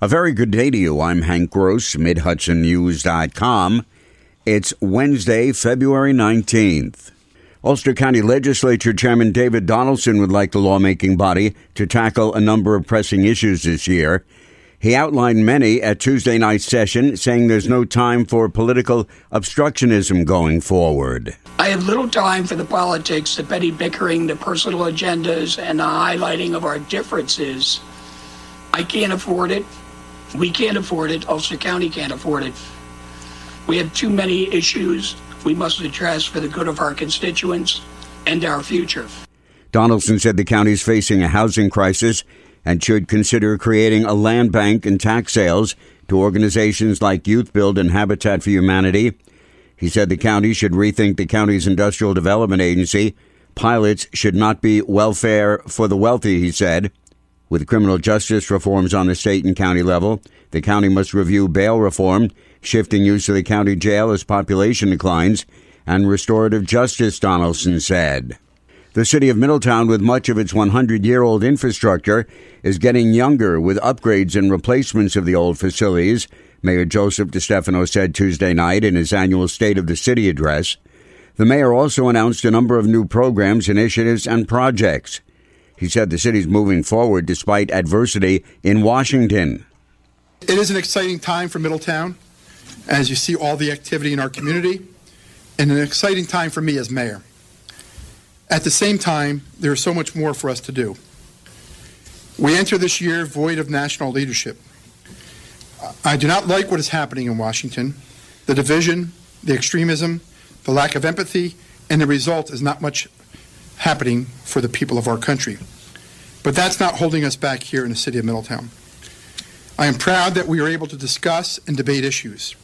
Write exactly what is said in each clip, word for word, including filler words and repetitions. A very good day to you. I'm Hank Gross, Mid Hudson News dot com. It's Wednesday, February nineteenth. Ulster County Legislature Chairman David Donaldson would like the lawmaking body to tackle a number of pressing issues this year. He outlined many at Tuesday night's session, saying there's no time for political obstructionism going forward. I have little time for the politics, the petty bickering, the personal agendas, and the highlighting of our differences. I can't afford it. We can't afford it. Ulster County can't afford it. We have too many issues we must address for the good of our constituents and our future. Donaldson said the county is facing a housing crisis and should consider creating a land bank and tax sales to organizations like YouthBuild and Habitat for Humanity. He said the county should rethink the county's industrial development agency. Pilots should not be welfare for the wealthy, he said. With criminal justice reforms on the state and county level, the county must review bail reform, shifting use of the county jail as population declines, and restorative justice, Donaldson said. The city of Middletown, with much of its one hundred year old infrastructure, is getting younger with upgrades and replacements of the old facilities, Mayor Joseph DeStefano said Tuesday night in his annual State of the City address. The mayor also announced a number of new programs, initiatives, and projects. He said the city's moving forward despite adversity in Washington. It is an exciting time for Middletown, as you see all the activity in our community, and an exciting time for me as mayor. At the same time, there is so much more for us to do. We enter this year void of national leadership. I do not like what is happening in Washington. The division, the extremism, the lack of empathy, and the result is not much happening for the people of our country. But that's not holding us back here in the city of Middletown. I am proud that we are able to discuss and debate issues.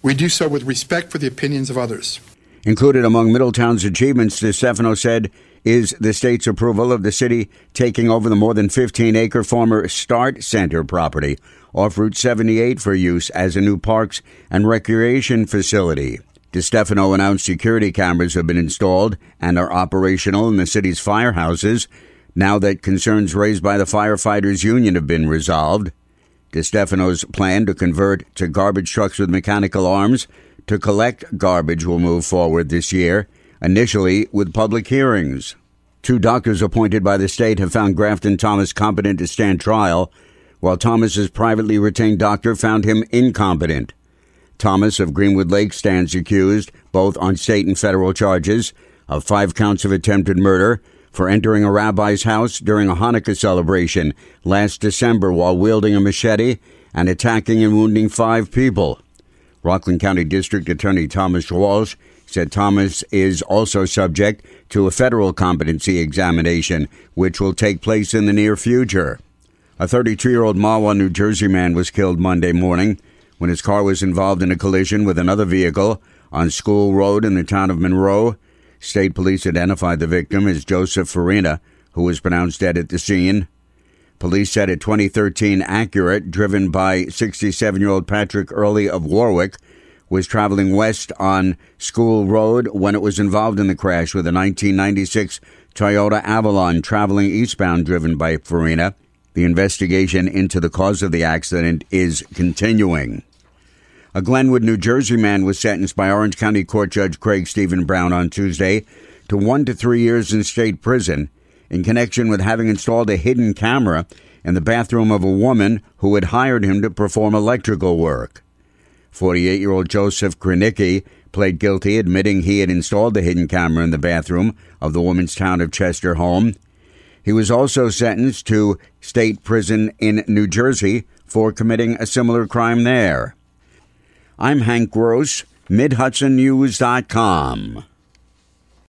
We do so with respect for the opinions of others. Included among Middletown's achievements, DeStefano said, is the state's approval of the city taking over the more than fifteen acre former START Center property off Route seventy-eight for use as a new parks and recreation facility. DeStefano announced security cameras have been installed and are operational in the city's firehouses now that concerns raised by the firefighters' union have been resolved. DeStefano's plan to convert to garbage trucks with mechanical arms to collect garbage will move forward this year, initially with public hearings. Two doctors appointed by the state have found Grafton Thomas competent to stand trial, while Thomas's privately retained doctor found him incompetent. Thomas of Greenwood Lake stands accused, both on state and federal charges, of five counts of attempted murder for entering a rabbi's house during a Hanukkah celebration last December while wielding a machete and attacking and wounding five people. Rockland County District Attorney Thomas Walsh said Thomas is also subject to a federal competency examination, which will take place in the near future. A thirty-two year old Mahwah, New Jersey man was killed Monday morning when his car was involved in a collision with another vehicle on School Road in the town of Monroe. State police identified the victim as Joseph Farina, who was pronounced dead at the scene. Police said a twenty thirteen Acura driven by sixty-seven year old Patrick Early of Warwick was traveling west on School Road when it was involved in the crash with a nineteen ninety-six Toyota Avalon traveling eastbound driven by Farina. The investigation into the cause of the accident is continuing. A Glenwood, New Jersey man was sentenced by Orange County Court Judge Craig Stephen Brown on Tuesday to one to three years in state prison in connection with having installed a hidden camera in the bathroom of a woman who had hired him to perform electrical work. forty-eight year old Joseph Krenicki pleaded guilty, admitting he had installed the hidden camera in the bathroom of the woman's town of Chester home. He was also sentenced to state prison in New Jersey for committing a similar crime there. I'm Hank Gross, Mid Hudson News dot com.